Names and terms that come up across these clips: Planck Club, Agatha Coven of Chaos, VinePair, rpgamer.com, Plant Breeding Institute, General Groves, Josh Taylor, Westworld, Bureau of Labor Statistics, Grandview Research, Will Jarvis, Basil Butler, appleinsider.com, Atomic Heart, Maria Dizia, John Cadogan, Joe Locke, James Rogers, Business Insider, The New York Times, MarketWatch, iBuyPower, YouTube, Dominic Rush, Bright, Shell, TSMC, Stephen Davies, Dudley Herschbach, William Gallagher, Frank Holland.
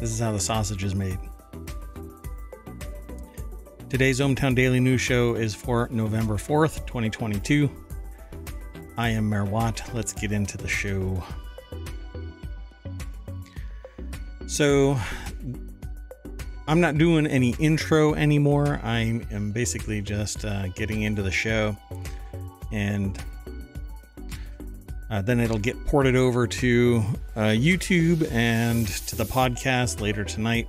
This is how the sausage is made. Today's ohmTown Daily News Show is for November 4th, 2022. I am Marwat. Let's get into the show. So, I'm not doing any intro anymore. I am basically just getting into the show, and then it'll get ported over to YouTube and to the podcast later tonight.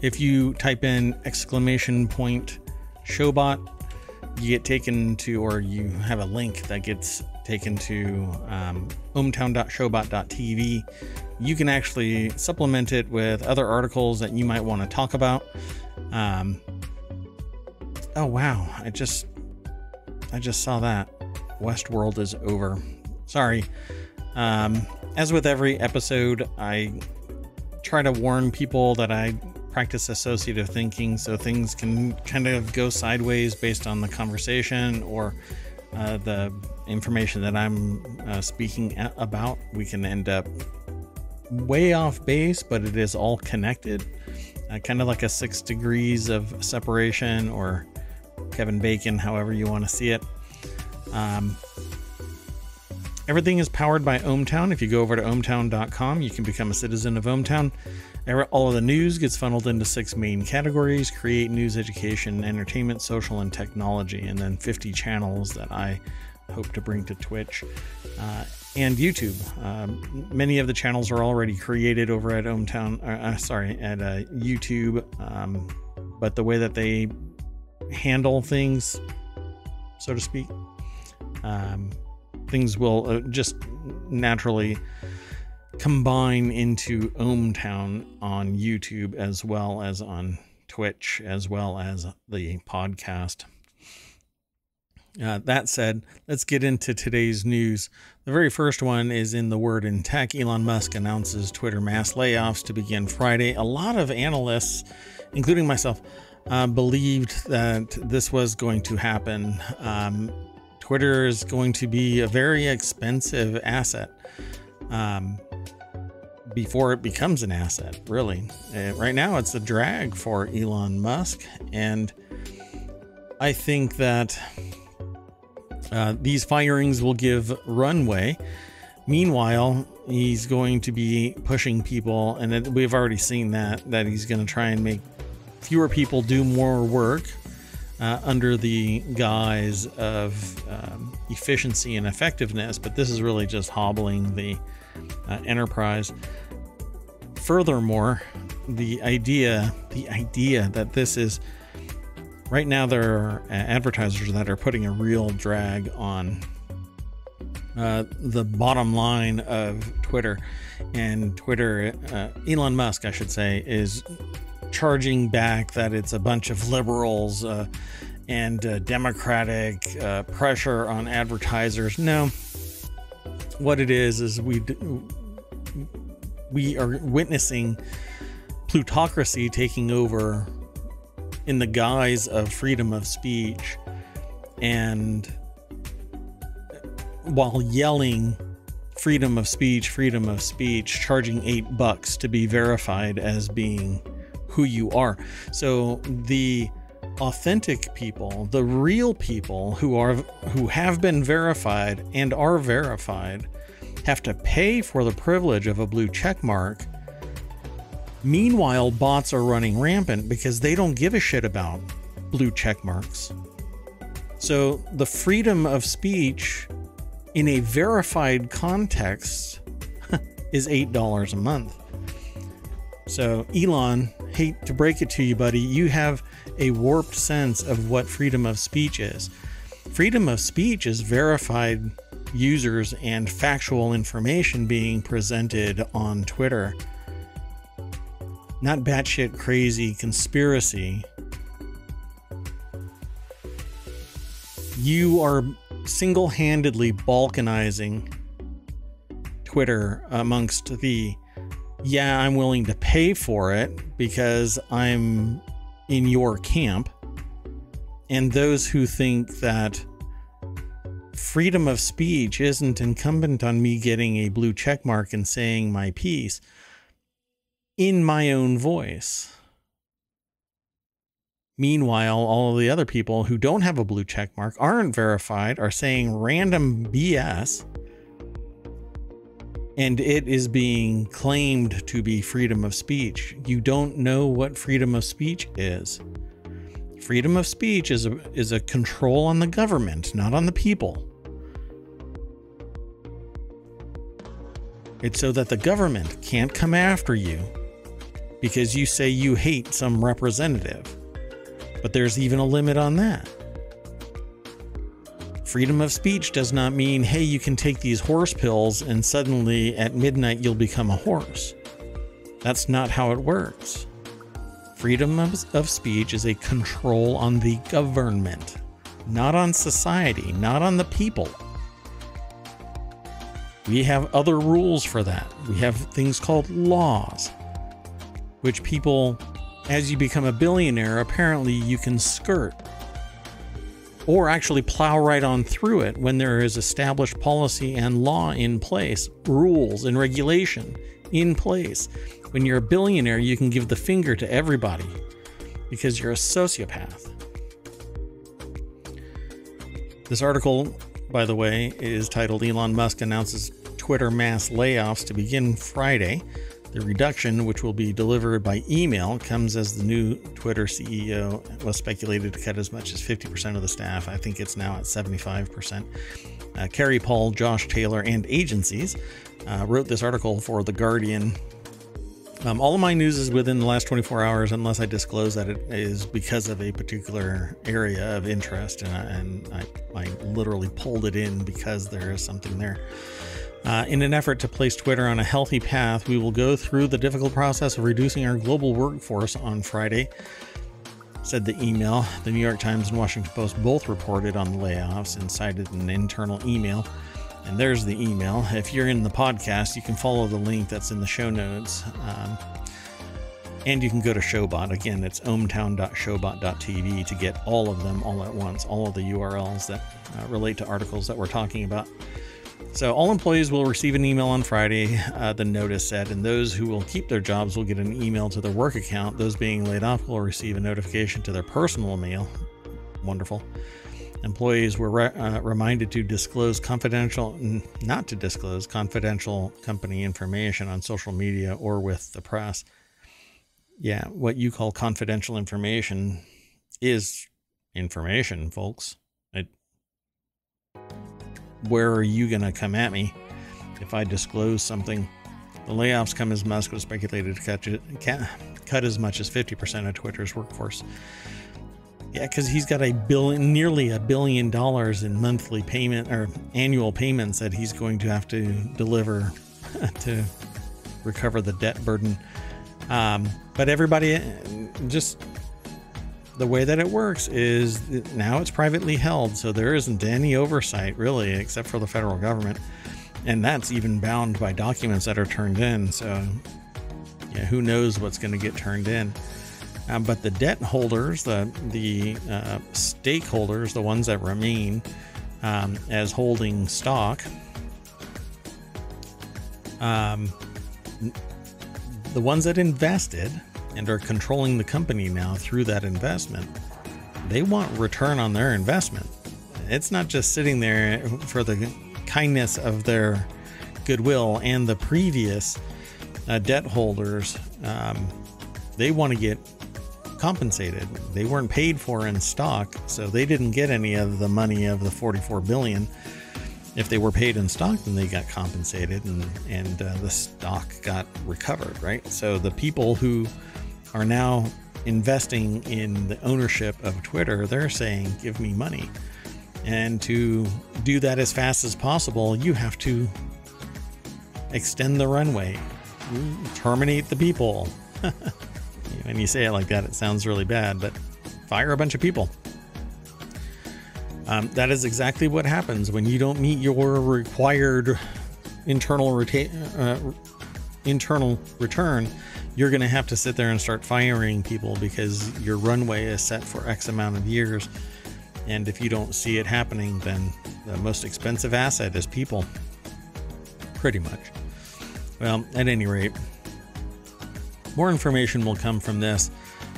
If you type in !showbot, you get taken to, or you have a link that gets taken to hometown.showbot.tv. You can actually supplement it with other articles that you might want to talk about. Oh wow, I just saw that Westworld is over. Sorry. As with every episode, I try to warn people that I practice associative thinking, so things can kind of go sideways based on the conversation or the information that I'm speaking about. We can end up way off base, but it is all connected, kind of like a 6 degrees of separation, or Kevin Bacon, however you want to see it. Everything is powered by ohmTown. If you go over to ohmTown.com, you can become a citizen of ohmTown. All of the news gets funneled into 6 main categories: create, news, education, entertainment, social, and technology, and then 50 channels that I hope to bring to Twitch and YouTube. Many of the channels are already created over at YouTube, but the way that they handle things, so to speak, things will just naturally combine into ohmTown on YouTube, as well as on Twitch, as well as the podcast. That said, let's get into today's news. The very first one is in the word in tech. Elon Musk announces Twitter mass layoffs to begin Friday. A lot of analysts, including myself, believed that this was going to happen. Twitter is going to be a very expensive asset before it becomes an asset, really. Right now, it's a drag for Elon Musk. And I think that these firings will give runway. Meanwhile, he's going to be pushing people. And we've already seen that he's going to try and make fewer people do more work, under the guise of efficiency and effectiveness, but this is really just hobbling the enterprise. Furthermore, the idea that this is, right now there are advertisers that are putting a real drag on the bottom line of Twitter, and Twitter, Elon Musk, I should say, is charging back that it's a bunch of liberals and democratic pressure on advertisers. No, what it is we are witnessing plutocracy taking over in the guise of freedom of speech, and while yelling freedom of speech, charging $8 to be verified as being who you are. So the authentic people, the real people who have been verified and are verified, have to pay for the privilege of a blue check mark. Meanwhile, bots are running rampant because they don't give a shit about blue check marks. So the freedom of speech in a verified context is $8 a month. So Elon, hate to break it to you, buddy, you have a warped sense of what freedom of speech is. Freedom of speech is verified users and factual information being presented on Twitter, not batshit crazy conspiracy. You are single-handedly balkanizing Twitter amongst the, yeah, I'm willing to pay for it because I'm in your camp, and those who think that freedom of speech isn't incumbent on me getting a blue check mark and saying my piece. in my own voice. Meanwhile, all of the other people who don't have a blue check mark, aren't verified, are saying random BS. And it is being claimed to be freedom of speech. You don't know what freedom of speech is. Freedom of speech is a control on the government, not on the people. It's so that the government can't come after you because you say you hate some representative. But there's even a limit on that. Freedom of speech does not mean, hey, you can take these horse pills and suddenly at midnight you'll become a horse. That's not how it works. Freedom of speech is a control on the government, not on society, not on the people. We have other rules for that. We have things called laws, which people, as you become a billionaire, apparently you can skirt or actually plow right on through it when there is established policy and law in place, rules and regulation in place. When you're a billionaire, you can give the finger to everybody because you're a sociopath. This article, by the way, is titled Elon Musk announces Twitter mass layoffs to begin Friday. The reduction, which will be delivered by email, comes as the new Twitter CEO was speculated to cut as much as 50% of the staff. I think it's now at 75%. Carrie Paul, Josh Taylor, and agencies wrote this article for The Guardian. All of my news is within the last 24 hours, unless I disclose that it is because of a particular area of interest. And I literally pulled it in because there is something there. In an effort to place Twitter on a healthy path, we will go through the difficult process of reducing our global workforce on Friday, said the email. The New York Times and Washington Post both reported on the layoffs and cited an internal email. And there's the email. If you're in the podcast, you can follow the link that's in the show notes. And you can go to Showbot. Again, it's ohmtown.showbot.tv to get all of them all at once, all of the URLs that relate to articles that we're talking about. So all employees will receive an email on Friday, the notice said, and those who will keep their jobs will get an email to their work account. Those being laid off will receive a notification to their personal mail. Wonderful. Employees were reminded to disclose confidential company information on social media or with the press. Yeah, what you call confidential information is information, folks. Where are you going to come at me if I disclose something? The layoffs come as Musk was speculated to cut as much as 50% of Twitter's workforce. Yeah, because he's got nearly $1 billion in monthly payment or annual payments that he's going to have to deliver to recover the debt burden. But everybody, just the way that it works is now it's privately held, so there isn't any oversight really, except for the federal government, and that's even bound by documents that are turned in. So, yeah, who knows what's going to get turned in? But the debt holders, the stakeholders, the ones that remain as holding stock, the ones that invested and are controlling the company now through that investment, they want return on their investment. It's not just sitting there for the kindness of their goodwill and the previous debt holders. They want to get compensated. They weren't paid for in stock, so they didn't get any of the money of the $44 billion. If they were paid in stock, then they got compensated and the stock got recovered, right? So the people who are now investing in the ownership of Twitter, they're saying, give me money. And to do that as fast as possible, you have to extend the runway, terminate the people. When you say it like that, it sounds really bad, but fire a bunch of people. That is exactly what happens when you don't meet your required internal return. You're going to have to sit there and start firing people because your runway is set for X amount of years. And if you don't see it happening, then the most expensive asset is people. Pretty much. Well, at any rate, More information will come from this,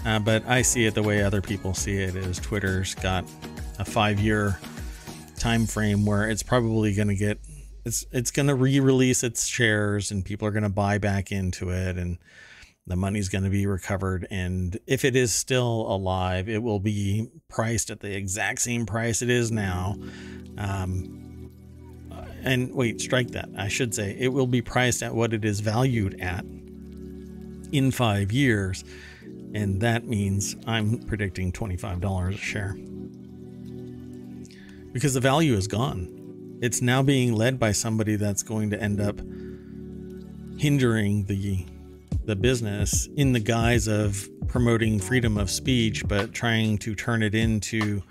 but I see it the way other people see it is Twitter's got a 5-year time frame where it's probably going to get, it's going to re-release its shares and people are going to buy back into it and the money's going to be recovered. And if it is still alive, it will be priced at the exact same price it is now. And wait, strike that. I should say it will be priced at what it is valued at in 5 years. And that means I'm predicting $25 a share because the value is gone. It's now being led by somebody that's going to end up hindering the business in the guise of promoting freedom of speech, but trying to turn it into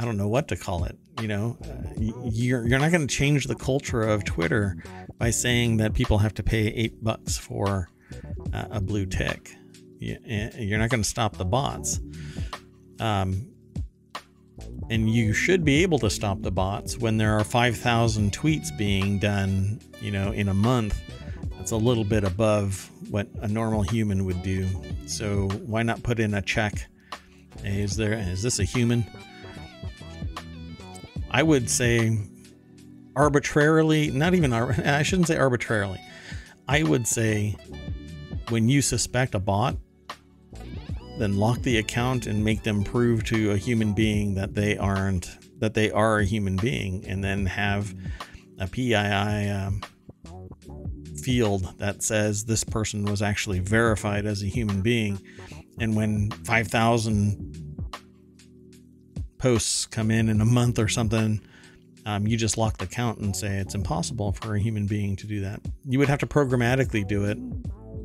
I don't know what to call it. You know, you're not going to change the culture of Twitter by saying that people have to pay $8 for a blue tick. You're not going to stop the bots. And you should be able to stop the bots when there are 5,000 tweets being done, you know, in a month. That's a little bit above what a normal human would do. So why not put in a check? Is this a human? I would say arbitrarily, I shouldn't say arbitrarily. I would say when you suspect a bot, then lock the account and make them prove to a human being that they are a human being, and then have a PII field that says this person was actually verified as a human being. And when 5,000 posts come in a month or something, you just lock the count and say it's impossible for a human being to do that. You would have to programmatically do it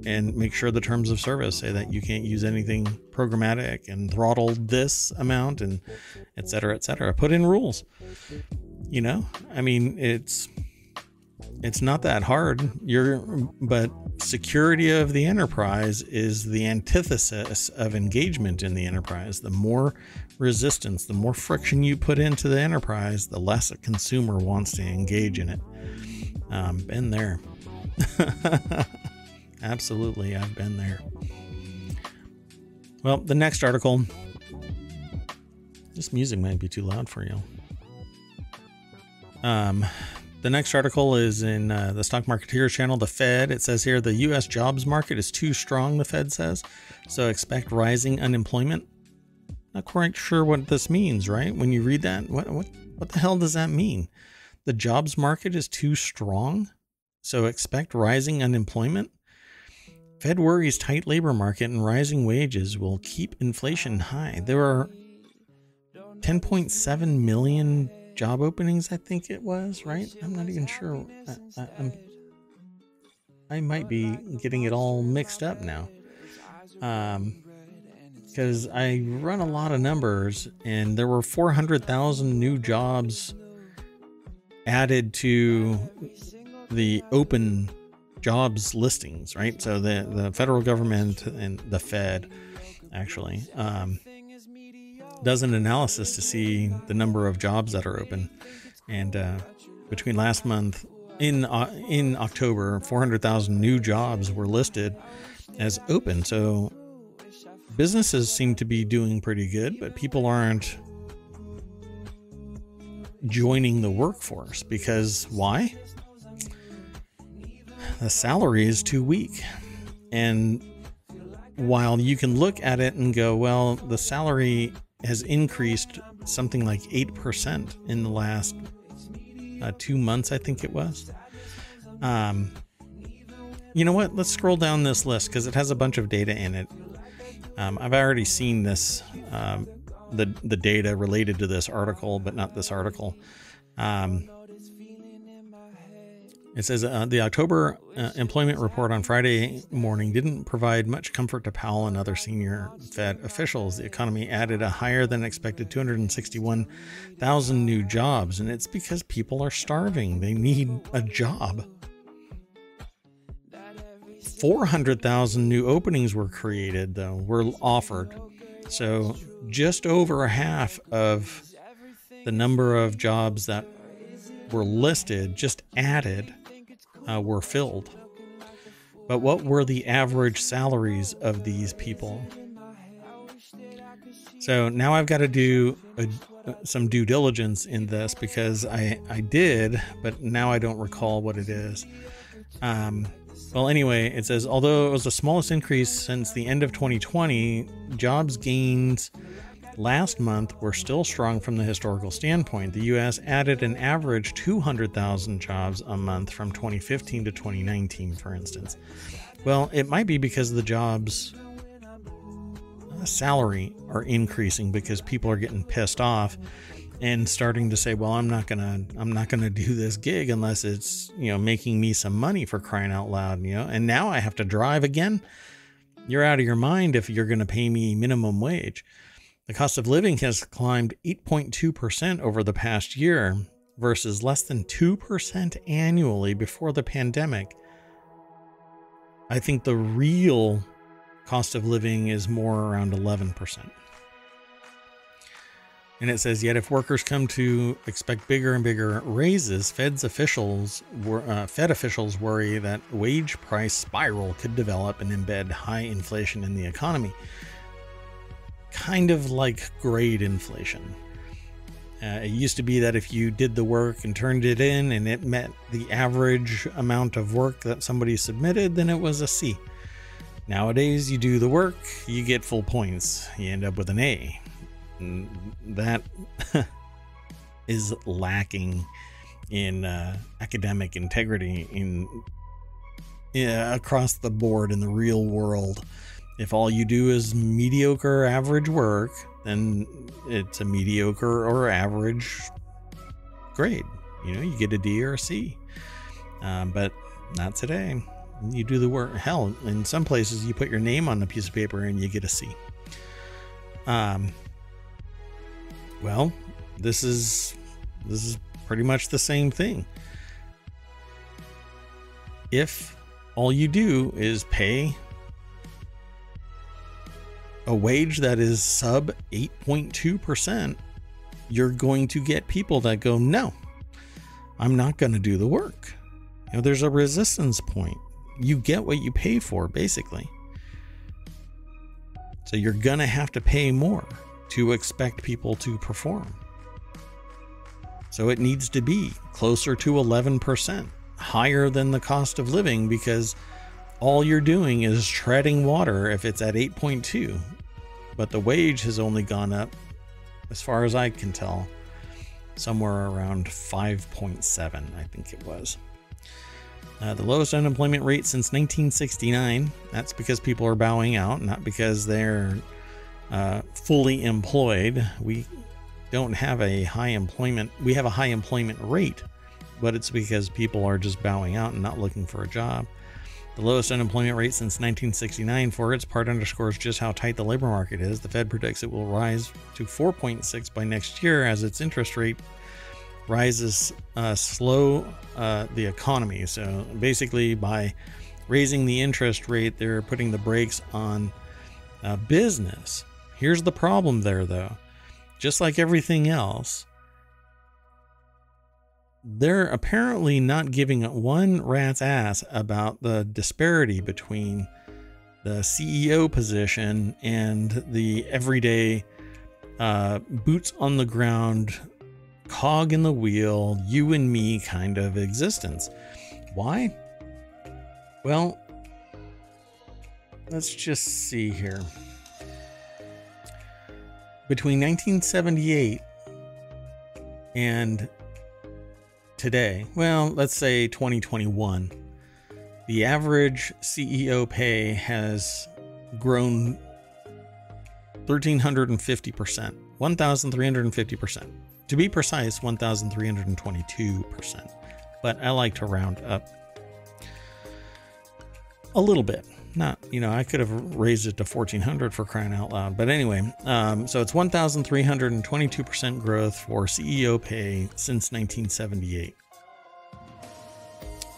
and make sure the terms of service say that you can't use anything programmatic and throttle this amount and et cetera, et cetera. Put in rules. You know, I mean, it's not that hard. But security of the enterprise is the antithesis of engagement in the enterprise. The more resistance, the more friction you put into the enterprise, the less a consumer wants to engage in it. Been there. Absolutely, I've been there. Well, the next article. This music might be too loud for you. The next article is in the Stock Marketeers channel, The Fed. It says here, the U.S. jobs market is too strong, the Fed says, so expect rising unemployment. Not quite sure what this means, right? When you read that, what the hell does that mean? The jobs market is too strong, so expect rising unemployment? Fed worries tight labor market and rising wages will keep inflation high. There are 10.7 million job openings, I think it was, right? I'm not even sure. I might be getting it all mixed up now, because I run a lot of numbers, and there were 400,000 new jobs added to the open jobs listings, right? So the federal government and the Fed actually does an analysis to see the number of jobs that are open, and between last month in October, 400,000 new jobs were listed as open. So businesses seem to be doing pretty good, but people aren't joining the workforce because why? The salary is too weak. And while you can look at it and go, well, the salary has increased something like 8% in the last 2 months, I think it was. You know what? Let's scroll down this list because it has a bunch of data in it. I've already seen this, the data related to this article, but not this article. It says the October employment report on Friday morning didn't provide much comfort to Powell and other senior Fed officials. The economy added a higher than expected 261,000 new jobs, and it's because people are starving. They need a job. 400,000 new openings were created, though, were offered. So just over half of the number of jobs that were listed just added were filled. But what were the average salaries of these people? So now I've got to do some due diligence in this, because I did, but now I don't recall what it is. Well, anyway, it says, although it was the smallest increase since the end of 2020, jobs gains last month were still strong from the historical standpoint. The U.S. added an average 200,000 jobs a month from 2015 to 2019, for instance. Well, it might be because the jobs salary are increasing, because people are getting pissed off and starting to say, well, I'm not gonna do this gig unless it's, you know, making me some money, for crying out loud, you know, and now I have to drive again. You're out of your mind if you're gonna pay me minimum wage. The cost of living has climbed 8.2% over the past year versus less than 2% annually before the pandemic. I think the real cost of living is more around 11%. And it says, yet if workers come to expect bigger and bigger raises, Fed officials worry that wage price spiral could develop and embed high inflation in the economy. Kind of like grade inflation. It used to be that if you did the work and turned it in and it met the average amount of work that somebody submitted, then it was a C. Nowadays, you do the work, you get full points, you end up with an A. And that is lacking in academic integrity across the board in the real world. If all you do is mediocre, average work, then it's a mediocre or average grade. You know, you get a D or a C, but not today. You do the work. Hell, in some places you put your name on a piece of paper and you get a C. Well, this is pretty much the same thing. If all you do is pay a wage that is sub 8.2%, you're going to get people that go, no, I'm not going to do the work. You know, there's a resistance point. You get what you pay for, basically. So you're going to have to pay more to expect people to perform. So it needs to be closer to 11%, higher than the cost of living, because all you're doing is treading water if it's at 8.2, but the wage has only gone up, as far as I can tell, somewhere around 5.7, I think it was. The lowest unemployment rate since 1969. That's because people are bowing out, not because they're fully employed. We don't have a high employment. We have a high employment rate, but it's because people are just bowing out and not looking for a job. The lowest unemployment rate since 1969, for its part, underscores just how tight the labor market is. The Fed predicts it will rise to 4.6 by next year as its interest rate rises slow the economy. So basically, by raising the interest rate, they're putting the brakes on business. Here's the problem there, though. Just like everything else, they're apparently not giving one rat's ass about the disparity between the CEO position and the everyday boots on the ground, cog in the wheel, you and me kind of existence. Why? Well, let's just see here. Between 1978 and today, well, let's say 2021, the average CEO pay has grown 1,350%, 1,350%. To be precise, 1,322%. But I like to round up a little bit. Not, you know, I could have raised it to 1,400 for crying out loud. But anyway, so it's 1,322% growth for CEO pay since 1978.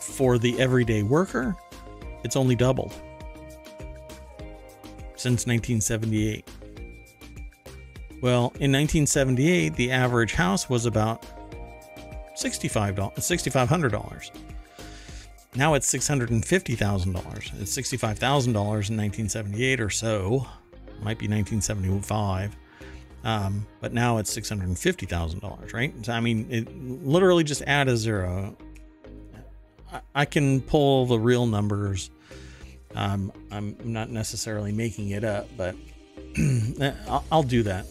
For the everyday worker, it's only doubled since 1978. Well, in 1978, the average house was about $6,500. Now it's $650,000. It's $65,000 in 1978 or so. It might be 1975. But now it's $650,000, right? So, I mean, it literally just add a zero. I can pull the real numbers. I'm not necessarily making it up, but I'll do that.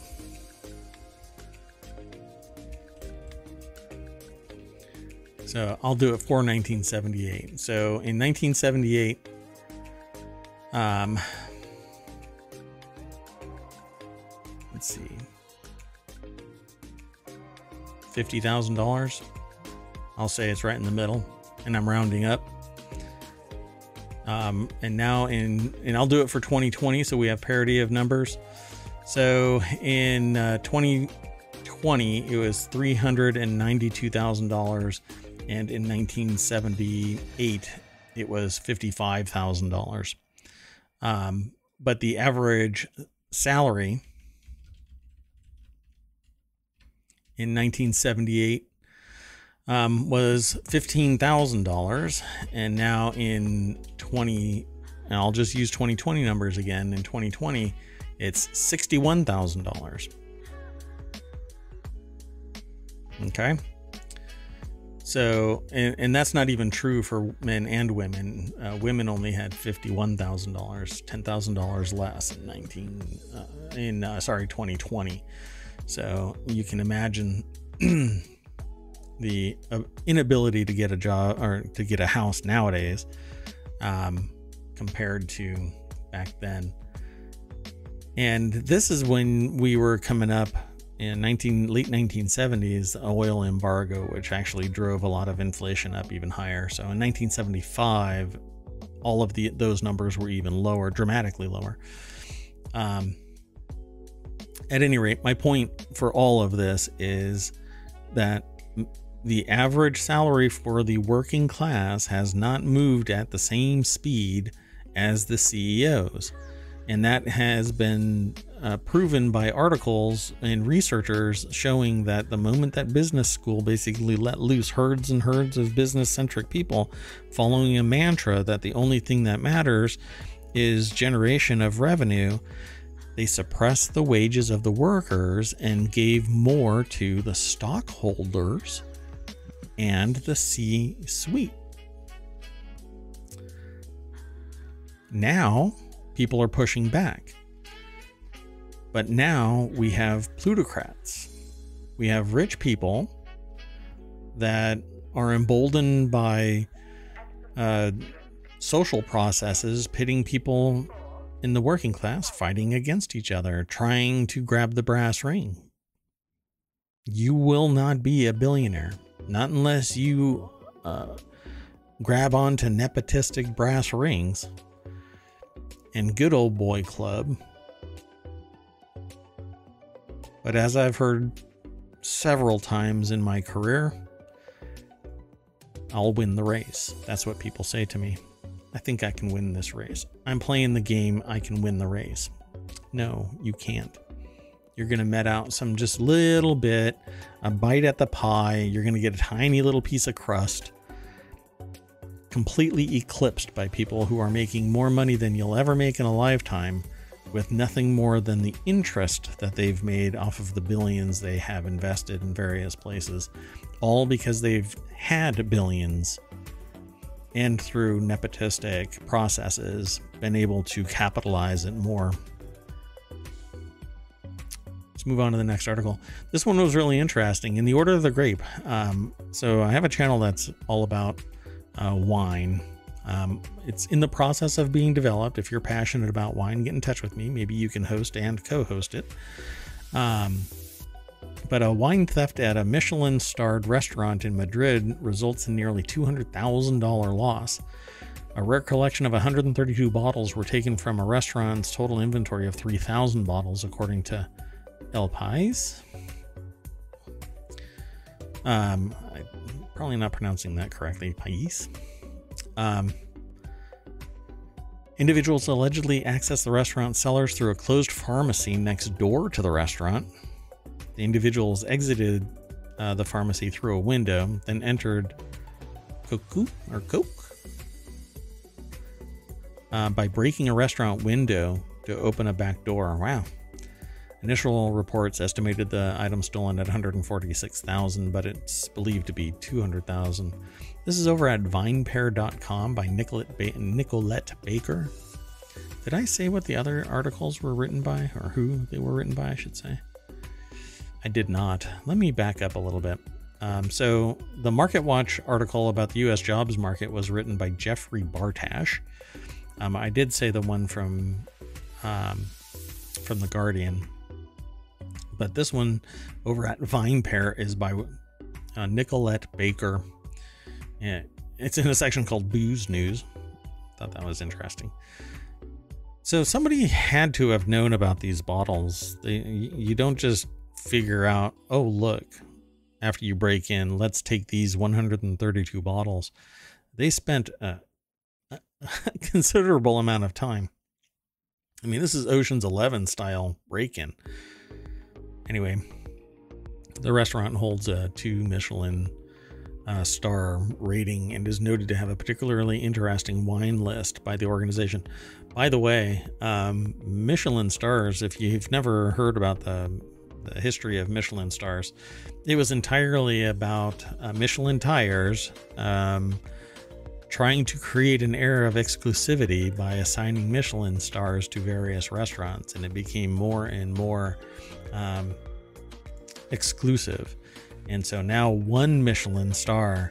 So I'll do it for 1978. So in 1978, let's see, $50,000. I'll say it's right in the middle, and I'm rounding up. And now and I'll do it for 2020. So we have parity of numbers. So in 2020, it was $392,000. And in 1978, it was $55,000. But the average salary in 1978 was $15,000. And now in 20, and I'll just use 2020 numbers again. In 2020, it's $61,000. Okay. So, and that's not even true for men and women. Women only had $51,000, $10,000 less in 2020. So you can imagine the inability to get a job or to get a house nowadays, compared to back then. And this is when we were coming up. In late 1970s, the oil embargo, which actually drove a lot of inflation up even higher. So in 1975, all of those numbers were even lower, dramatically lower. At any rate, my point for all of this is that the average salary for the working class has not moved at the same speed as the CEOs. And that has been proven by articles and researchers showing that the moment that business school basically let loose herds and herds of business-centric people following a mantra that the only thing that matters is generation of revenue, they suppressed the wages of the workers and gave more to the stockholders and the C-suite. Now, people are pushing back. But now we have plutocrats. We have rich people that are emboldened by social processes, pitting people in the working class, fighting against each other, trying to grab the brass ring. You will not be a billionaire, not unless you grab onto nepotistic brass rings and good old boy club. But as I've heard several times in my career, I'll win the race. That's what people say to me. I think I can win this race. I'm playing the game. I can win the race. No, you can't. You're going to met out some just little bit, a bite at the pie. You're going to get a tiny little piece of crust, completely eclipsed by people who are making more money than you'll ever make in a lifetime with nothing more than the interest that they've made off of the billions they have invested in various places, all because they've had billions and through nepotistic processes been able to capitalize it more. Move on to the next article. This one was really interesting. In the Order of the Grape. So I have a channel that's all about wine. It's in the process of being developed. If you're passionate about wine, get in touch with me. Maybe you can host and co-host it. But a wine theft at a Michelin starred restaurant in Madrid results in nearly $200,000 loss. A rare collection of 132 bottles were taken from a restaurant's total inventory of 3,000 bottles, according to El Pais. Probably not pronouncing that correctly, Pais. Individuals allegedly accessed the restaurant cellars through a closed pharmacy next door to the restaurant. The individuals exited the pharmacy through a window, then entered Coke by breaking a restaurant window to open a back door. Wow. Initial reports estimated the item stolen at $146,000, but it's believed to be $200,000. This is over at vinepair.com by Nicolette Baker. Did I say what the other articles were written by, or who they were written by, I should say? I did not. Let me back up a little bit. So the MarketWatch article about the U.S. jobs market was written by Jeffrey Bartash. I did say the one from The Guardian. But this one over at VinePair is by Nicolette Baker. And it's in a section called Booze News. Thought that was interesting. So somebody had to have known about these bottles. You don't just figure out, oh, look, after you break in, let's take these 132 bottles. They spent a considerable amount of time. I mean, this is Ocean's 11 style break-in. Anyway, the restaurant holds a 2 Michelin star rating and is noted to have a particularly interesting wine list by the organization. By the way, Michelin stars, if you've never heard about the history of Michelin stars, it was entirely about Michelin tires trying to create an era of exclusivity by assigning Michelin stars to various restaurants, and it became more and more exclusive. And so now one Michelin star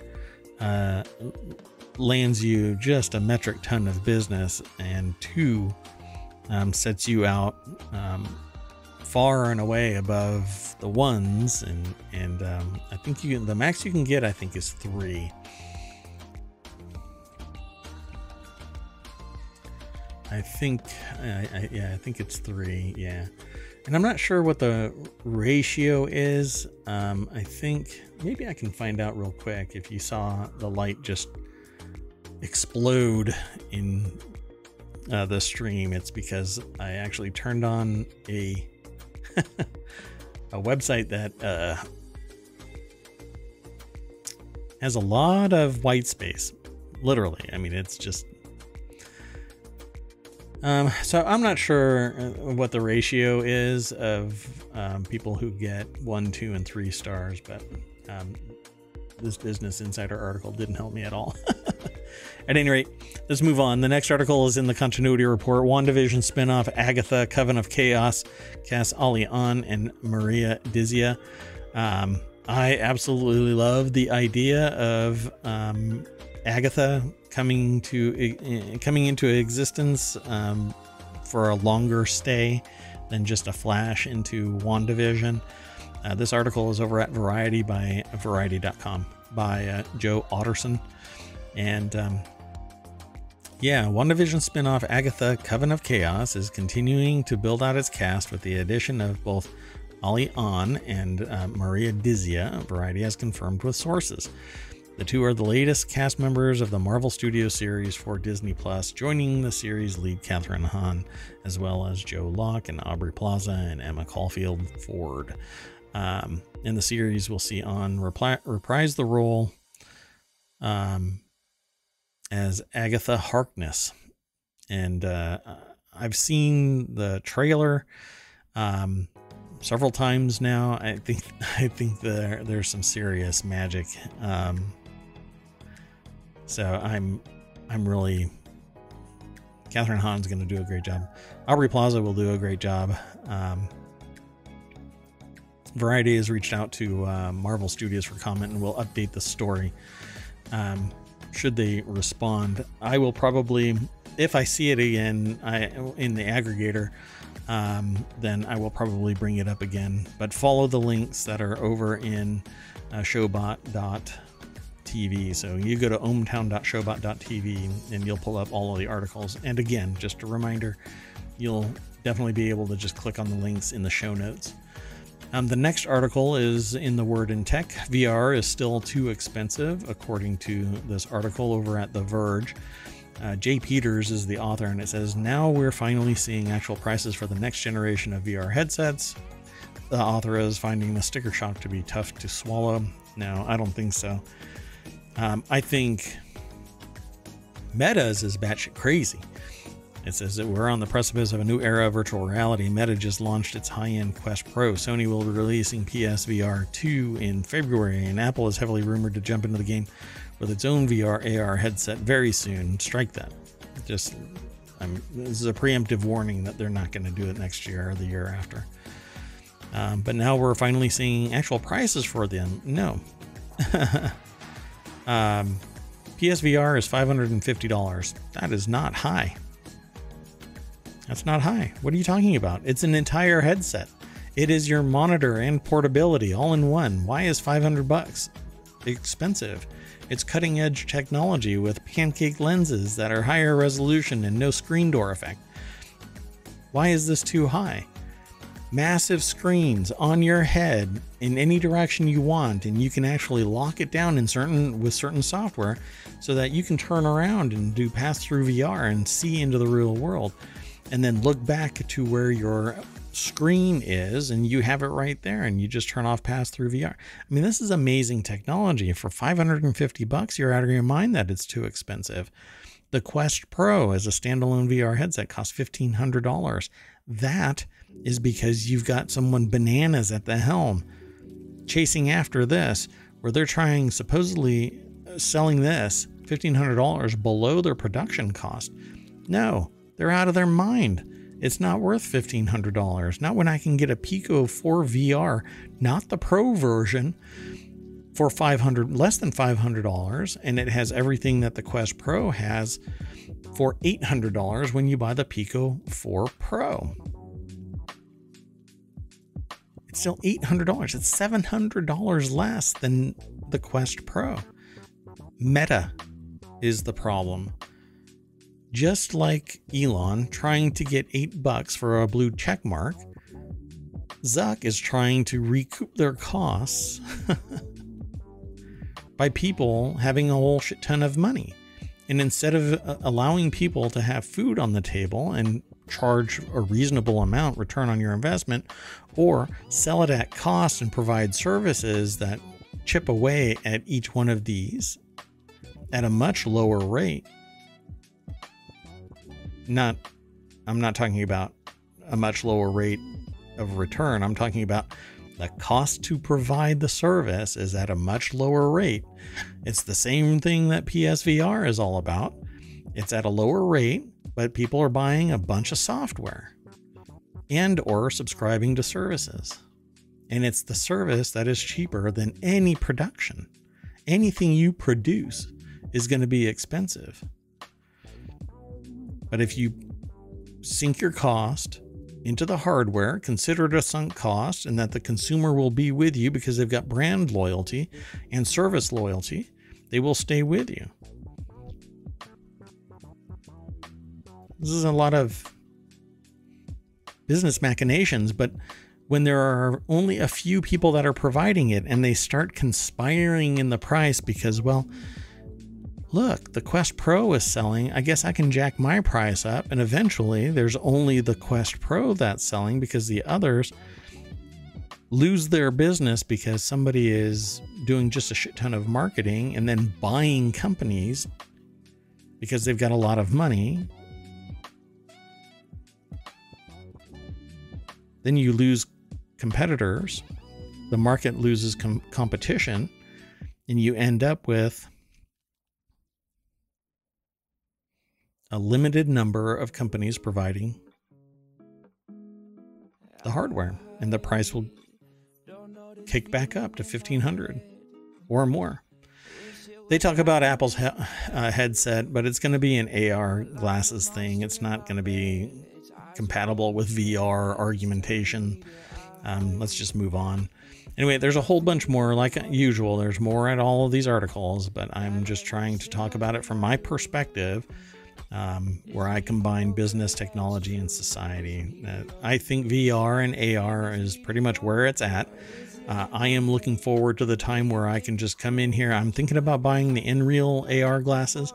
lands you just a metric ton of business, and two sets you out far and away above the ones. And I think the max you can get, I think, is 3. I think it's 3. Yeah. And I'm not sure what the ratio is. I think maybe I can find out real quick. If you saw the light just explode in the stream, it's because I actually turned on a website that has a lot of white space. Literally. I mean, it's just... So I'm not sure what the ratio is of people who get 1, 2, and 3 stars, but this Business Insider article didn't help me at all. At any rate, let's move on. The next article is in the Continuity Report. WandaVision spinoff Agatha Coven of Chaos casts Ali Ahn and Maria Dizia. I absolutely love the idea of Agatha coming into existence for a longer stay than just a flash into WandaVision. This article is over at Variety by Variety.com by Joe Otterson. And yeah, WandaVision spinoff Agatha Coven of Chaos is continuing to build out its cast with the addition of both Ali Ahn and Maria Dizia, Variety has confirmed with sources. The two are the latest cast members of the Marvel Studios series for Disney Plus, joining the series lead Kathryn Hahn, as well as Joe Locke and Aubrey Plaza and Emma Caulfield Ford. In the series, we'll see Ahn reprise the role as Agatha Harkness. And I've seen the trailer several times now. I think there's some serious magic. So I'm really... Kathryn Hahn's going to do a great job. Aubrey Plaza will do a great job. Variety has reached out to Marvel Studios for comment and will update the story should they respond. I will probably, if I see it again in the aggregator, then I will probably bring it up again. But follow the links that are over in showbot.tv. So you go to ohmtown.showbot.tv and you'll pull up all of the articles. And again, just a reminder, you'll definitely be able to just click on the links in the show notes. The next article is in the Word in Tech. VR is still too expensive, according to this article over at The Verge. Jay Peters is the author, and it says, now we're finally seeing actual prices for the next generation of VR headsets. The author is finding the sticker shock to be tough to swallow. No, I don't think so. I think Meta's is batshit crazy. It says that we're on the precipice of a new era of virtual reality. Meta just launched its high-end Quest Pro. Sony will be releasing PSVR 2 in February, and Apple is heavily rumored to jump into the game with its own VR AR headset very soon. Strike that. Just, this is a preemptive warning that they're not going to do it next year or the year after. But now we're finally seeing actual prices for them. No. PSVR is $550. That is not high. That's not high. What are you talking about? It's an entire headset. It is your monitor and portability all in one. Why is $500 expensive? It's cutting edge technology with pancake lenses that are higher resolution and no screen door effect. Why is this too high? Massive screens on your head in any direction you want, and you can actually lock it down in certain software so that you can turn around and do pass-through VR and see into the real world, and then look back to where your screen is and you have it right there, and you just turn off pass-through VR. I mean, this is amazing technology. For $550, you're out of your mind that it's too expensive. The Quest Pro as a standalone VR headset costs $1,500. That is because you've got someone bananas at the helm chasing after this, where they're trying, supposedly selling this $1,500 below their production cost. No, they're out of their mind. It's not worth $1,500. Not when I can get a Pico 4 VR, not the Pro version, for less than $500, and it has everything that the Quest Pro has for $800 when you buy the Pico 4 Pro. It's still $800. It's $700 less than the Quest Pro. Meta is the problem. Just like Elon trying to get $8 for a blue check mark, Zuck is trying to recoup their costs by people having a whole shit ton of money. And instead of allowing people to have food on the table and charge a reasonable amount return on your investment, or sell it at cost and provide services that chip away at each one of these at a much lower rate. I'm not talking about a much lower rate of return. I'm talking about the cost to provide the service is at a much lower rate. It's the same thing that PSVR is all about. It's at a lower rate, but people are buying a bunch of software and or subscribing to services. And it's the service that is cheaper than any production. Anything you produce is going to be expensive. But if you sink your cost into the hardware, consider it a sunk cost, and that the consumer will be with you because they've got brand loyalty and service loyalty, they will stay with you. This is a lot of business machinations, but when there are only a few people that are providing it and they start conspiring in the price because, well, look, the Quest Pro is selling, I guess I can jack my price up, and eventually there's only the Quest Pro that's selling because the others lose their business because somebody is doing just a shit ton of marketing and then buying companies because they've got a lot of money. Then you lose competitors, the market loses competition, and you end up with a limited number of companies providing the hardware, and the price will kick back up to $1,500 or more. They talk about Apple's headset, but it's going to be an AR glasses thing. It's not going to be compatible with VR argumentation. Let's just move on. Anyway, there's a whole bunch more, like usual. There's more at all of these articles, but I'm just trying to talk about it from my perspective, where I combine business, technology, and society. I think VR and AR is pretty much where it's at. I am looking forward to the time where I can just come in here. I'm thinking about buying the Nreal AR glasses,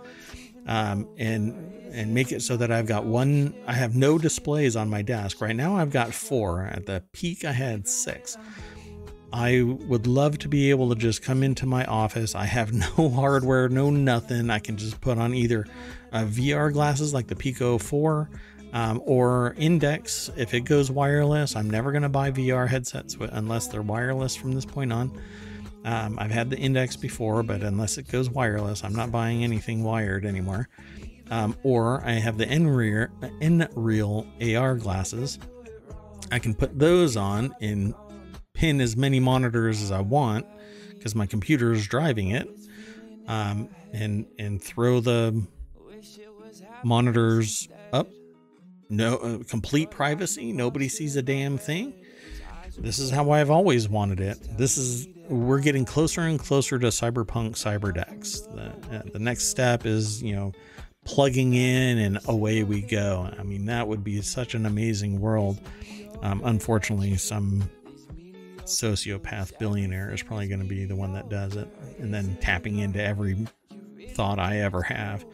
and make it so that I've got one. I have no displays on my desk right now. I've got four. At the peak, I had six. I would love to be able to just come into my office. I have no hardware, no nothing. I can just put on either VR glasses like the Pico 4 or Index if it goes wireless. I'm never going to buy VR headsets unless they're wireless from this point on. I've had the Index before, but unless it goes wireless, I'm not buying anything wired anymore. Or I have the Nreal AR glasses. I can put those on and pin as many monitors as I want because my computer is driving it, and throw the monitors up. No, complete privacy. Nobody sees a damn thing. This is how I've always wanted it. We're getting closer and closer to Cyberpunk Cyberdex. The next step is, plugging in and away we go. I mean, that would be such an amazing world. Unfortunately, some sociopath billionaire is probably going to be the one that does it, and then tapping into every thought I ever have.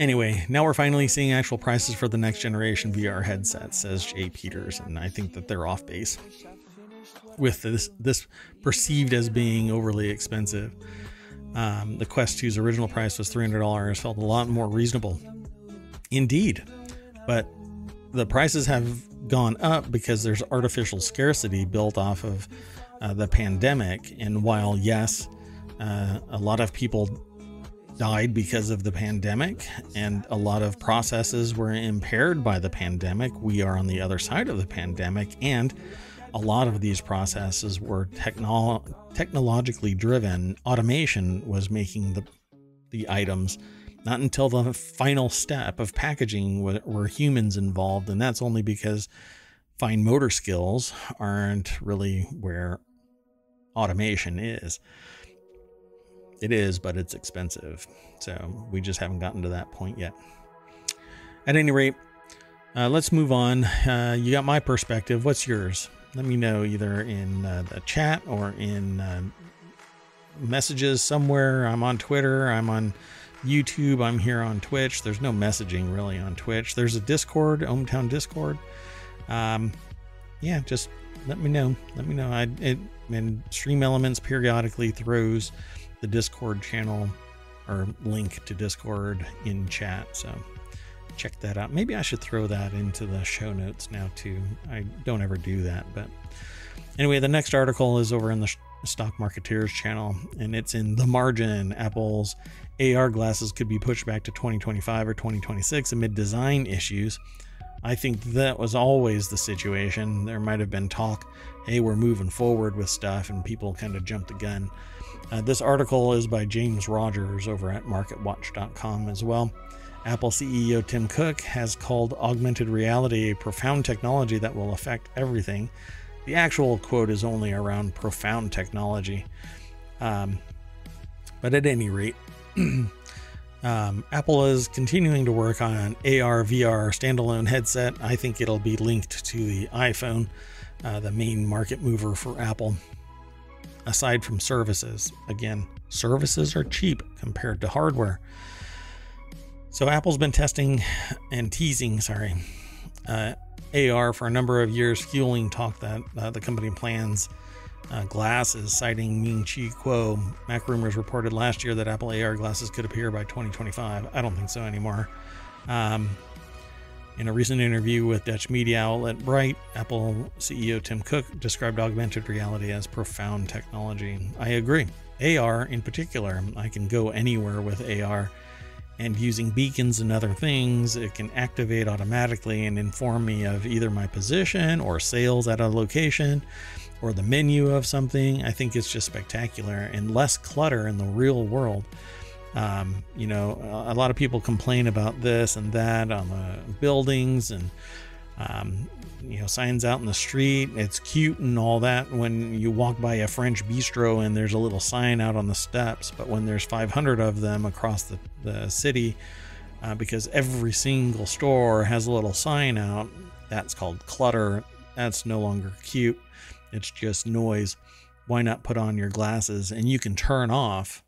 Anyway, now we're finally seeing actual prices for the next generation VR headsets, says Jay Peters, and I think that they're off base with this perceived as being overly expensive. The Quest 2's original price was $300, felt a lot more reasonable. Indeed, but the prices have gone up because there's artificial scarcity built off of the pandemic. And while, yes, a lot of people died because of the pandemic and a lot of processes were impaired by the pandemic, we are on the other side of the pandemic, and a lot of these processes were technologically driven. Automation was making the items. Not until the final step of packaging were humans involved, and that's only because fine motor skills aren't really where automation is. It is, but it's expensive. So we just haven't gotten to that point yet. At any rate, let's move on. You got my perspective. What's yours? Let me know either in the chat or in messages somewhere. I'm on Twitter. I'm on YouTube. I'm here on Twitch. There's no messaging really on Twitch. There's a Discord, ohmTown Discord. Yeah, just let me know. And Stream Elements periodically throws the Discord channel or link to Discord in chat. So check that out. Maybe I should throw that into the show notes now too. I don't ever do that, but anyway, the next article is over in the Stock Marketeers channel, and it's in the margin. Apple's AR glasses could be pushed back to 2025 or 2026 amid design issues. I think that was always the situation. There might have been talk, hey, we're moving forward with stuff, and people kind of jumped the gun. This article is by James Rogers over at marketwatch.com as well. Apple CEO Tim Cook has called augmented reality a profound technology that will affect everything. The actual quote is only around profound technology. But at any rate, Apple is continuing to work on an AR/VR standalone headset. I think it'll be linked to the iPhone, the main market mover for Apple. Aside from services, again, services are cheap compared to hardware. So Apple's been teasing AR for a number of years, fueling talk that the company plans glasses, citing Ming-Chi Kuo. MacRumors reported last year that Apple AR glasses could appear by 2025. I don't think so anymore. In a recent interview with Dutch media outlet Bright, Apple CEO Tim Cook described augmented reality as profound technology. I agree. AR in particular, I can go anywhere with AR. And using beacons and other things, it can activate automatically and inform me of either my position or sales at a location or the menu of something. I think it's just spectacular and less clutter in the real world. A lot of people complain about this and that on the buildings and, signs out in the street. It's cute and all that when you walk by a French bistro and there's a little sign out on the steps, but when there's 500 of them across the city, because every single store has a little sign out, that's called clutter. That's no longer cute. It's just noise. Why not put on your glasses? And you can turn off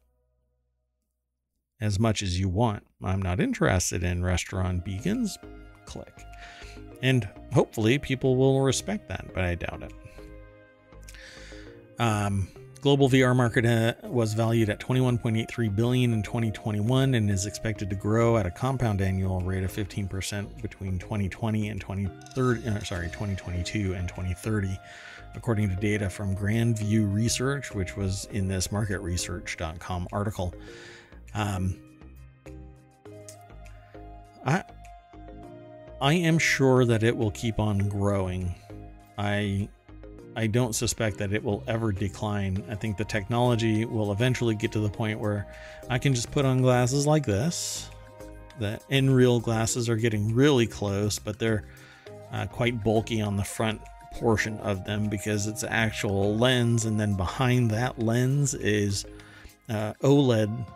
as much as you want. I'm not interested in restaurant beacons. Click. And hopefully people will respect that, but I doubt it. Global VR market was valued at $21.83 billion in 2021 and is expected to grow at a compound annual rate of 15% between 2022 and 2030, according to data from Grandview Research, which was in this marketresearch.com article. I am sure that it will keep on growing. I don't suspect that it will ever decline. I think the technology will eventually get to the point where I can just put on glasses like this. The Nreal glasses are getting really close, but they're quite bulky on the front portion of them because it's an actual lens. And then behind that lens is OLED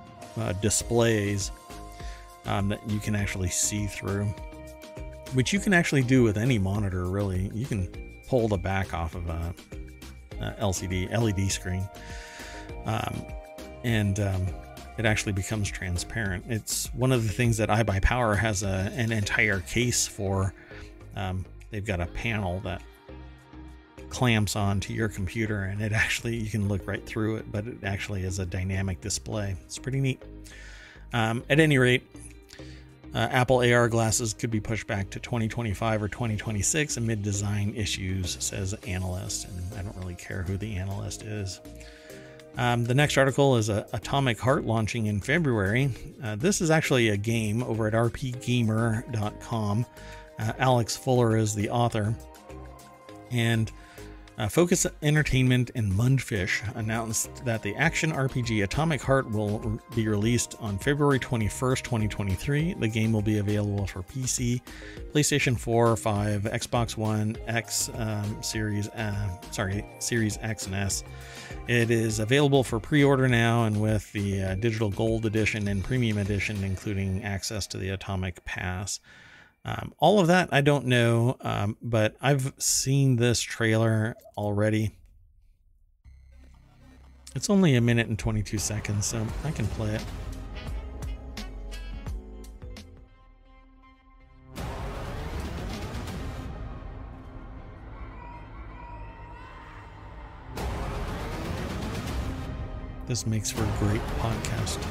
displays that you can actually see through, which you can actually do with any monitor, really. You can pull the back off of a LED screen, and it actually becomes transparent. It's one of the things that iBuyPower has an entire case for. They've got a panel that clamps onto your computer, and it actually, you can look right through it, but it actually is a dynamic display. It's pretty neat. At any rate, Apple AR glasses could be pushed back to 2025 or 2026 amid design issues, says analyst. And I don't really care who the analyst is. The next article is Atomic Heart launching in February. This is actually a game over at rpgamer.com. Alex Fuller is the author. And Focus Entertainment and Mundfish announced that the action RPG Atomic Heart will be released on February 21st, 2023. The game will be available for PC, PlayStation 4, 5, Xbox One, X, Series X and S. It is available for pre-order now, and with the Digital Gold Edition and Premium Edition, including access to the Atomic Pass. All of that, I don't know, but I've seen this trailer already. It's only a minute and 22 seconds, so I can play it. This makes for a great podcast.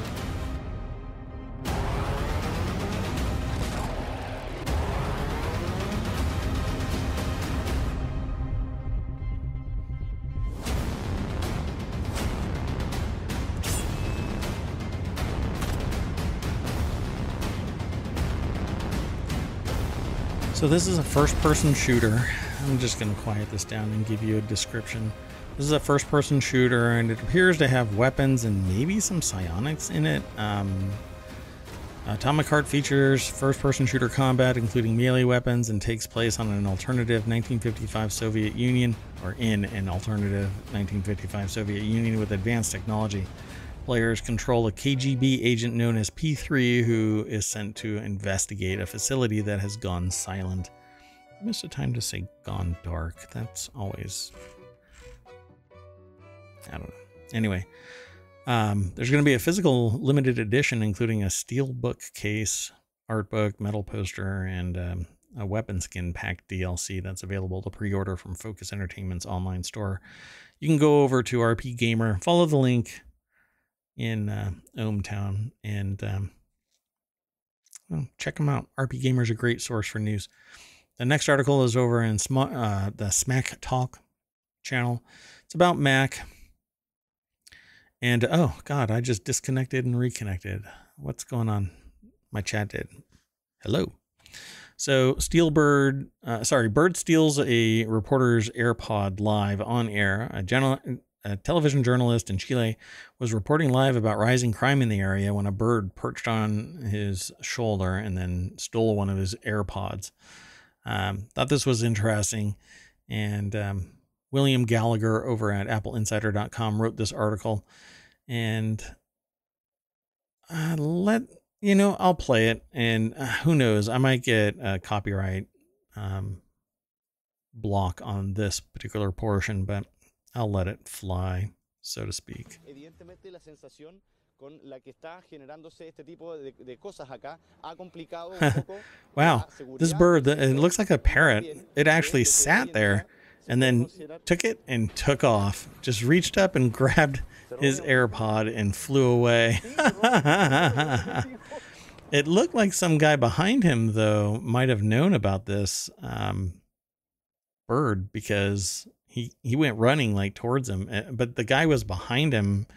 So this is a first-person shooter. I'm just going to quiet this down and give you a description. This is a first-person shooter, and it appears to have weapons and maybe some psionics in it. Atomic Heart features first-person shooter combat, including melee weapons, and takes place on an alternative 1955 Soviet Union, or in an alternative 1955 Soviet Union with advanced technology. Players control a KGB agent known as P3 who is sent to investigate a facility that has gone silent. I missed a time to say gone dark. That's always... I don't know. Anyway, there's going to be a physical limited edition, including a steel bookcase, art book, metal poster, and a weapon skin pack DLC that's available to pre-order from Focus Entertainment's online store. You can go over to RP Gamer, follow the link in ohmTown, and well, check them out. RP Gamer's a great source for news. The next article is over in the Smack Talk channel. It's about Mac. And oh God, I just disconnected and reconnected. What's going on? My chat did. Hello. So Bird steals a reporter's AirPod live on air. A television journalist in Chile was reporting live about rising crime in the area when a bird perched on his shoulder and then stole one of his AirPods. Thought this was interesting. And William Gallagher over at AppleInsider.com wrote this article. And I'll play it. And who knows, I might get a copyright block on this particular portion, but I'll let it fly, so to speak. Wow, this bird, it looks like a parrot. It actually sat there and then took it and took off. Just reached up and grabbed his AirPod and flew away. It looked like some guy behind him, though, might have known about this bird, because he went running like towards him. But the guy was behind him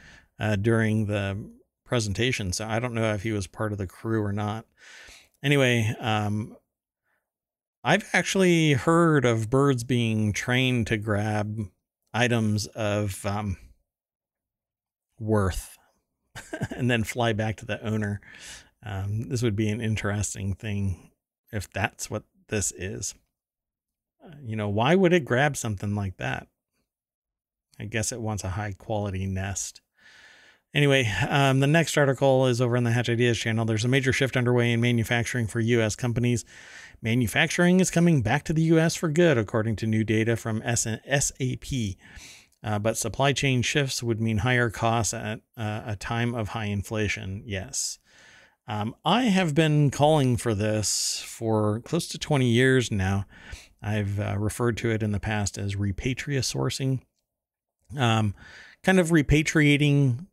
during the presentation, so I don't know if he was part of the crew or not. Anyway, I've actually heard of birds being trained to grab items of worth and then fly back to the owner. This would be an interesting thing if that's what this is. You know, why would it grab something like that? I guess it wants a high quality nest. Anyway, the next article is over on the Hatch Ideas channel. There's a major shift underway in manufacturing for U.S. companies. Manufacturing is coming back to the U.S. for good, according to new data from SAP. But supply chain shifts would mean higher costs at a time of high inflation. Yes. I have been calling for this for close to 20 years now. I've referred to it in the past as repatria sourcing. Kind of repatriating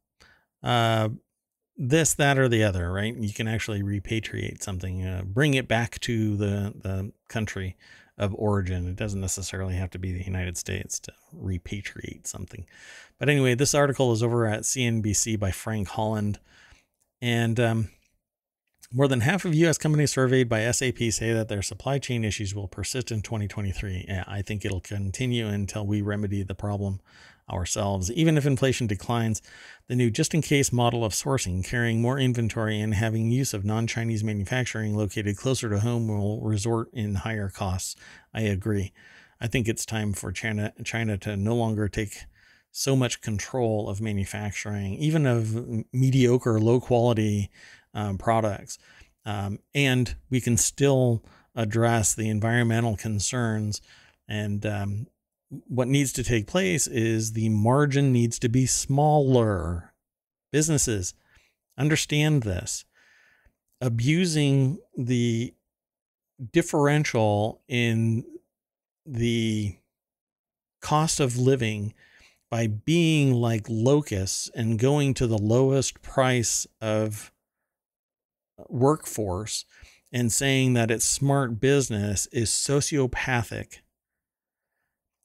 this, that, or the other, right? You can actually repatriate something, bring it back to the country of origin. It doesn't necessarily have to be the United States to repatriate something. But anyway, this article is over at CNBC by Frank Holland. And more than half of U.S. companies surveyed by SAP say that their supply chain issues will persist in 2023. Yeah, I think it'll continue until we remedy the problem ourselves, even if inflation declines. The new just-in-case model of sourcing, carrying more inventory and having use of non-Chinese manufacturing located closer to home, will result in higher costs. I agree. I think it's time for China to no longer take so much control of manufacturing, even of mediocre, low-quality products. And we can still address the environmental concerns, and what needs to take place is the margin needs to be smaller. Businesses understand this. Abusing the differential in the cost of living by being like locusts and going to the lowest price of workforce and saying that it's smart business is sociopathic.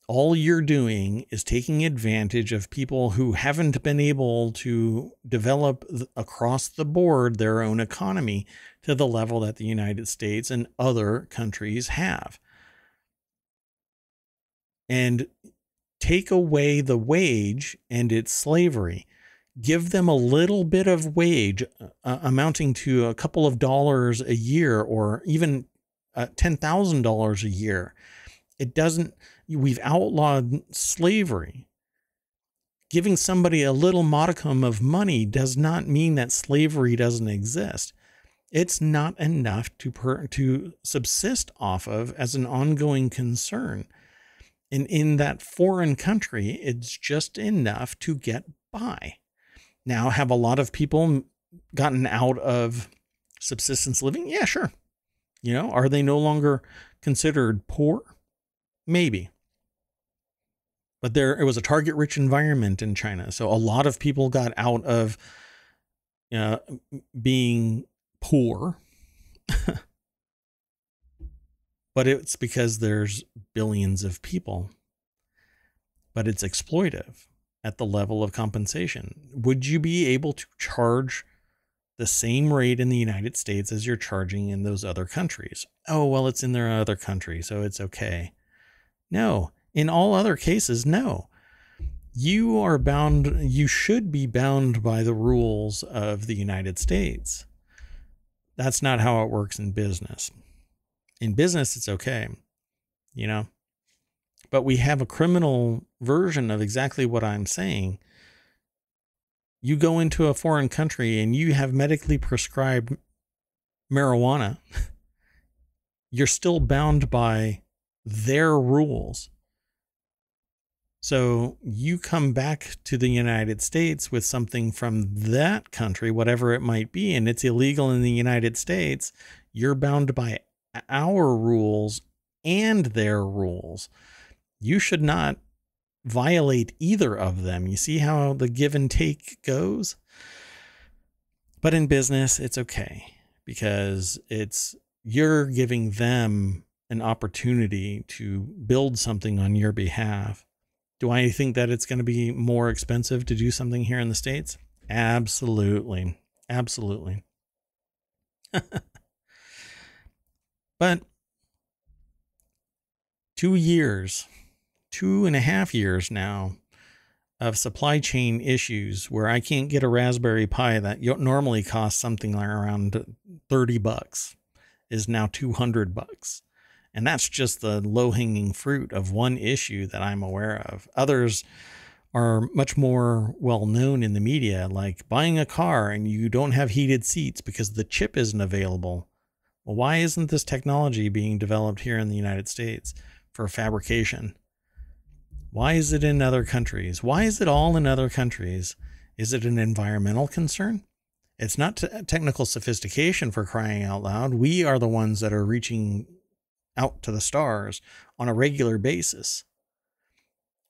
All you're doing is taking advantage of people who haven't been able to develop across the board their own economy to the level that the United States and other countries have. And take away the wage and it's slavery. Give them a little bit of wage amounting to a couple of dollars a year, or even $10,000 a year. It doesn't... We've outlawed slavery. Giving somebody a little modicum of money does not mean that slavery doesn't exist. It's not enough to subsist off of as an ongoing concern. And in that foreign country, it's just enough to get by. Now, have a lot of people gotten out of subsistence living? Yeah, sure. You know, are they no longer considered poor? Maybe. But there, it was a target-rich environment in China. So a lot of people got out of being poor. But it's because there's billions of people. But it's exploitive at the level of compensation. Would you be able to charge the same rate in the United States as you're charging in those other countries? Oh, well, it's in their other country, so it's okay. No. In all other cases, no. You are bound, you should be bound by the rules of the United States. That's not how it works in business. In business, it's okay, you know, but we have a criminal version of exactly what I'm saying. You go into a foreign country and you have medically prescribed marijuana. You're still bound by their rules. So you come back to the United States with something from that country, whatever it might be, and it's illegal in the United States. You're bound by our rules and their rules. you should not violate either of them. You see how the give and take goes? But in business, it's okay, because it's you're giving them an opportunity to build something on your behalf. Do I think that it's going to be more expensive to do something here in the States? Absolutely. Absolutely. But 2.5 years now of supply chain issues where I can't get a Raspberry Pi that normally costs something like around $30 is now $200. And that's just the low hanging fruit of one issue that I'm aware of. Others are much more well known in the media, like buying a car and you don't have heated seats because the chip isn't available. Well, why isn't this technology being developed here in the United States for fabrication? Why is it in other countries? Why is it all in other countries? Is it an environmental concern? It's not technical sophistication, for crying out loud. We are the ones that are reaching out to the stars on a regular basis.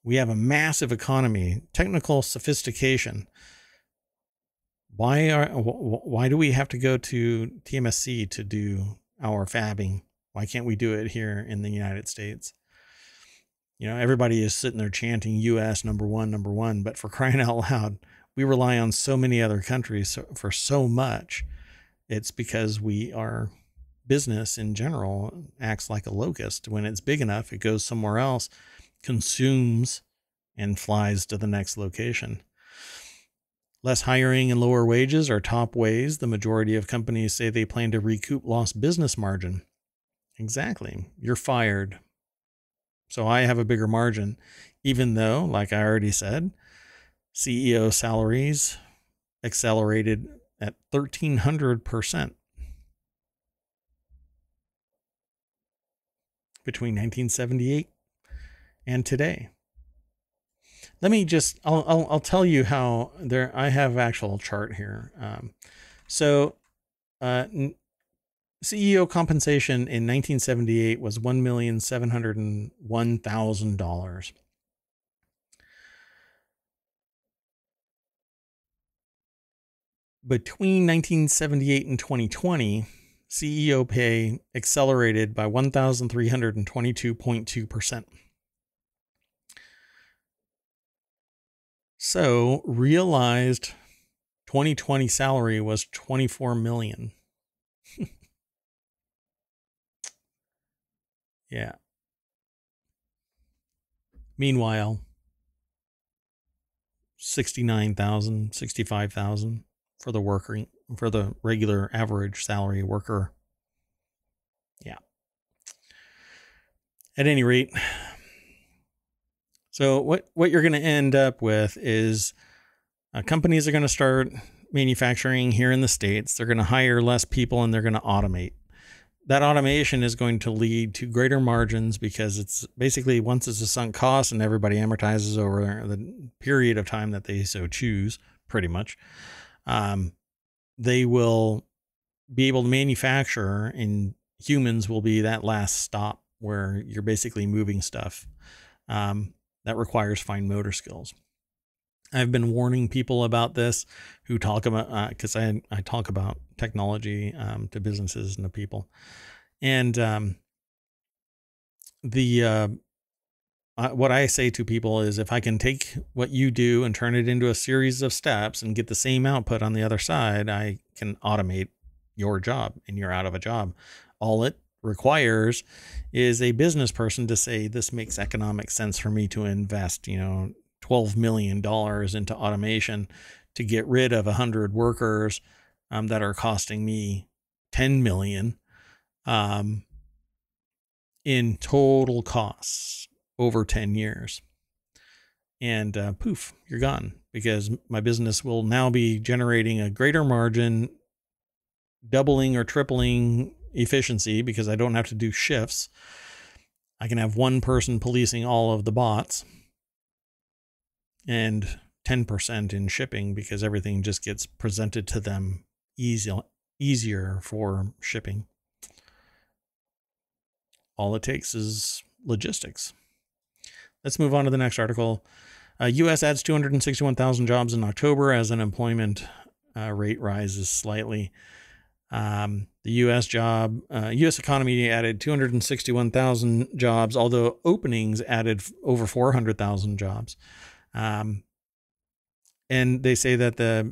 We have a massive economy, technical sophistication. Why do we have to go to TSMC to do our fabbing? Why can't we do it here in the United States? You know, everybody is sitting there chanting US number one, but for crying out loud, we rely on so many other countries for so much. It's because we are business in general acts like a locust. When it's big enough, it goes somewhere else, consumes, and flies to the next location. Less hiring and lower wages are top ways the majority of companies say they plan to recoup lost business margin. Exactly. You're fired. So I have a bigger margin, even though, like I already said, CEO salaries accelerated at 1,300% between 1978 and today. Let me just, I'll tell you how there, I have actual chart here. CEO compensation in 1978 was $1,701,000. Between 1978 and 2020, CEO pay accelerated by 1,322.2%. So realized 2020 salary was $24 million. Yeah. Meanwhile, 69,000, 65,000 for the worker, for the regular average salary worker. Yeah. At any rate, so what you're going to end up with is companies are going to start manufacturing here in the States. They're going to hire less people and they're going to automate. That automation is going to lead to greater margins because it's basically once it's a sunk cost and everybody amortizes over the period of time that they so choose, pretty much, they will be able to manufacture and humans will be that last stop where you're basically moving stuff that requires fine motor skills. I've been warning people about this who talk about, cause I talk about technology, to businesses and to people. And, what I say to people is if I can take what you do and turn it into a series of steps and get the same output on the other side, I can automate your job and you're out of a job. All it requires is a business person to say, this makes economic sense for me to invest, you know, $12 million into automation to get rid of 100 workers that are costing me $10 million in total costs over 10 years. And poof, you're gone because my business will now be generating a greater margin, doubling or tripling efficiency because I don't have to do shifts. I can have one person policing all of the bots. And 10% in shipping because everything just gets presented to them easier for shipping. All it takes is logistics. Let's move on to the next article. U.S. adds 261,000 jobs in October as unemployment rate rises slightly. The U.S. economy added 261,000 jobs, although openings added over 400,000 jobs. And they say that the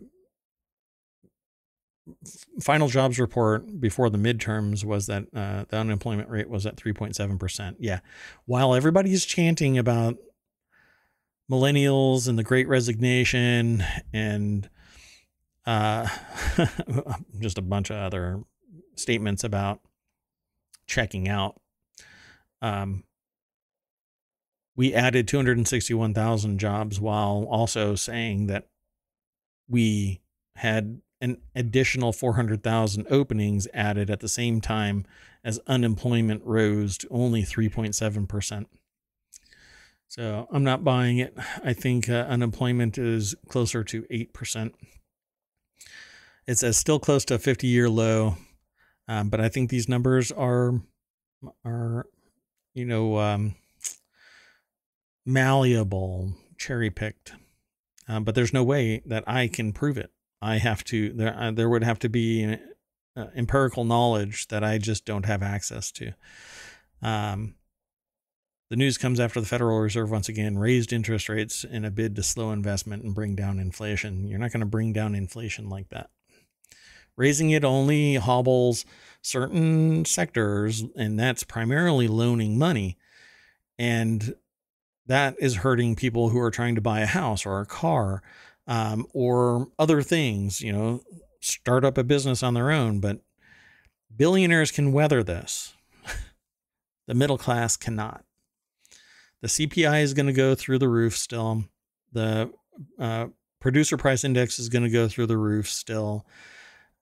final jobs report before the midterms was that the unemployment rate was at 3.7%. Yeah. While everybody's chanting about millennials and the Great Resignation and just a bunch of other statements about checking out, we added 261,000 jobs while also saying that we had an additional 400,000 openings added at the same time as unemployment rose to only 3.7%. So I'm not buying it. I think unemployment is closer to 8%. It says still close to a 50-year low, but I think these numbers are you know, malleable, cherry-picked. But there's no way that I can prove it. I have to. There would have to be empirical knowledge that I just don't have access to. The news comes after the Federal Reserve once again raised interest rates in a bid to slow investment and bring down inflation. You're not going to bring down inflation like that. Raising it only hobbles certain sectors, and that's primarily loaning money. And that is hurting people who are trying to buy a house or a car, or other things, you know, start up a business on their own. But billionaires can weather this. The middle class cannot. The CPI is going to go through the roof still. The producer price index is going to go through the roof still.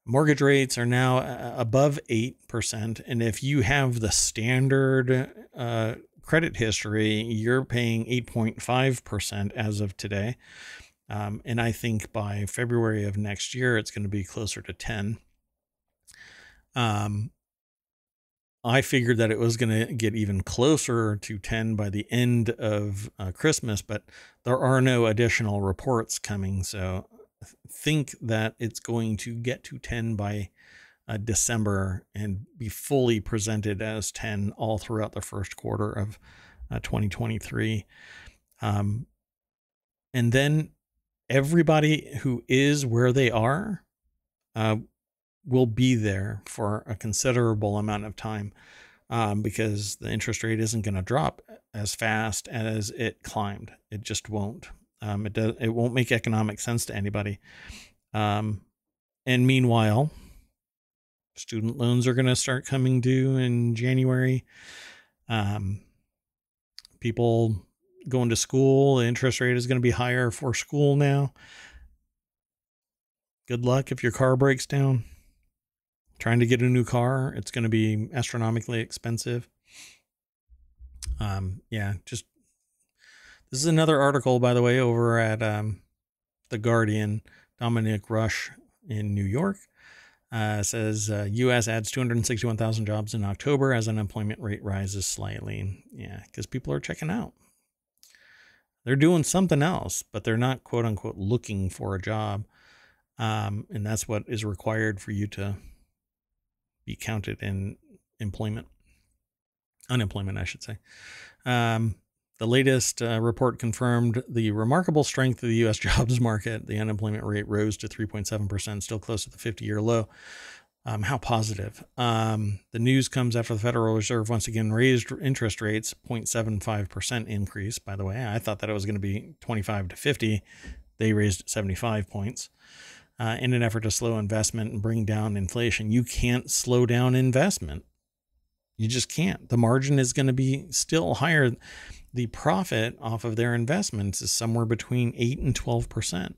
Mortgage rates are now above 8%. And if you have the standard credit history, you're paying 8.5% as of today. And I think by February of next year, it's going to be closer to 10. I figured that it was going to get even closer to 10 by the end of Christmas, but there are no additional reports coming. So think that it's going to get to 10 by December and be fully presented as 10 all throughout the first quarter of 2023. And then everybody who is where they are, will be there for a considerable amount of time, because the interest rate isn't going to drop as fast as it climbed. It just won't. It won't make economic sense to anybody. And meanwhile, student loans are going to start coming due in January. People going to school, the interest rate is going to be higher for school now. Good luck if your car breaks down. Trying to get a new car, it's going to be astronomically expensive. Yeah, just, this is another article, by the way, over at The Guardian. Dominic Rush in New York says U.S. adds 261,000 jobs in October as unemployment rate rises slightly. Yeah, because people are checking out. They're doing something else, but they're not, quote unquote, looking for a job. And that's what is required for you to be counted in unemployment, I should say. The latest report confirmed the remarkable strength of the U.S. jobs market. The unemployment rate rose to 3.7%, still close to the 50-year low. How positive. The news comes after the Federal Reserve once again raised interest rates, 0.75% increase, by the way. I thought that it was going to be 25 to 50. They raised 75 points. In an effort to slow investment and bring down inflation. You can't slow down investment. You just can't. The margin is going to be still higher. The profit off of their investments is somewhere between 8 and 12%.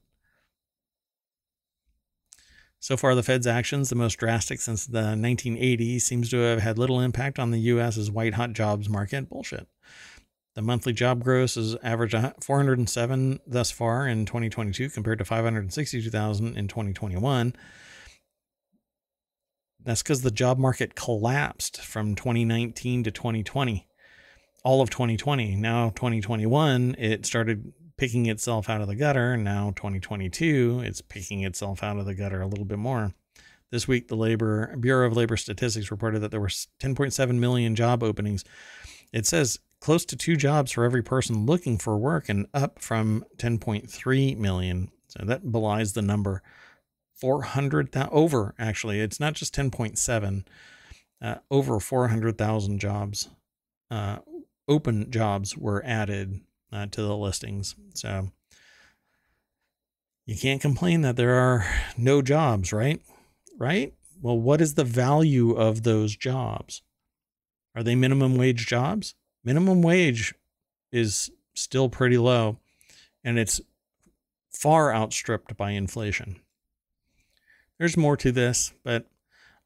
So far, the Fed's actions, the most drastic since the 1980s, seems to have had little impact on the U.S.'s white-hot jobs market. Bullshit. The monthly job growth has averaged 407 thus far in 2022 compared to 562,000 in 2021. That's because the job market collapsed from 2019 to 2020. all of 2020. Now 2021, it started picking itself out of the gutter. Now 2022, it's picking itself out of the gutter a little bit more. This week, the Bureau of Labor Statistics reported that there were 10.7 million job openings. It says close to 2 jobs for every person looking for work, and up from 10.3 million. So that belies the number 400,000 over. Actually, it's not just 10.7, over 400,000 jobs, open jobs were added to the listings. So you can't complain that there are no jobs, right? Right? Well, what is the value of those jobs? Are they minimum wage jobs? Minimum wage is still pretty low, and it's far outstripped by inflation. There's more to this, but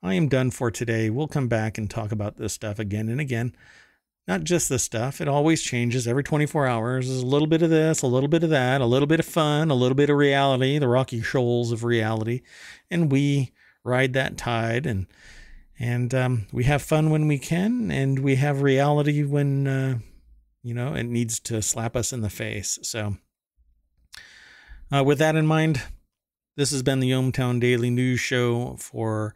I am done for today. We'll come back and talk about this stuff again and again. Not just this stuff. It always changes every 24 hours. There's a little bit of this, a little bit of that, a little bit of fun, a little bit of reality, the rocky shoals of reality. And we ride that tide, and we have fun when we can, and we have reality when, you know, it needs to slap us in the face. So with that in mind, this has been the ohmTown Daily News Show for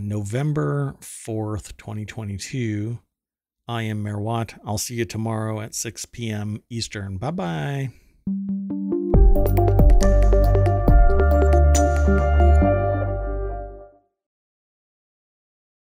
November 4th, 2022. I am Marwat. I'll see you tomorrow at 6 p.m. Eastern. Bye-bye.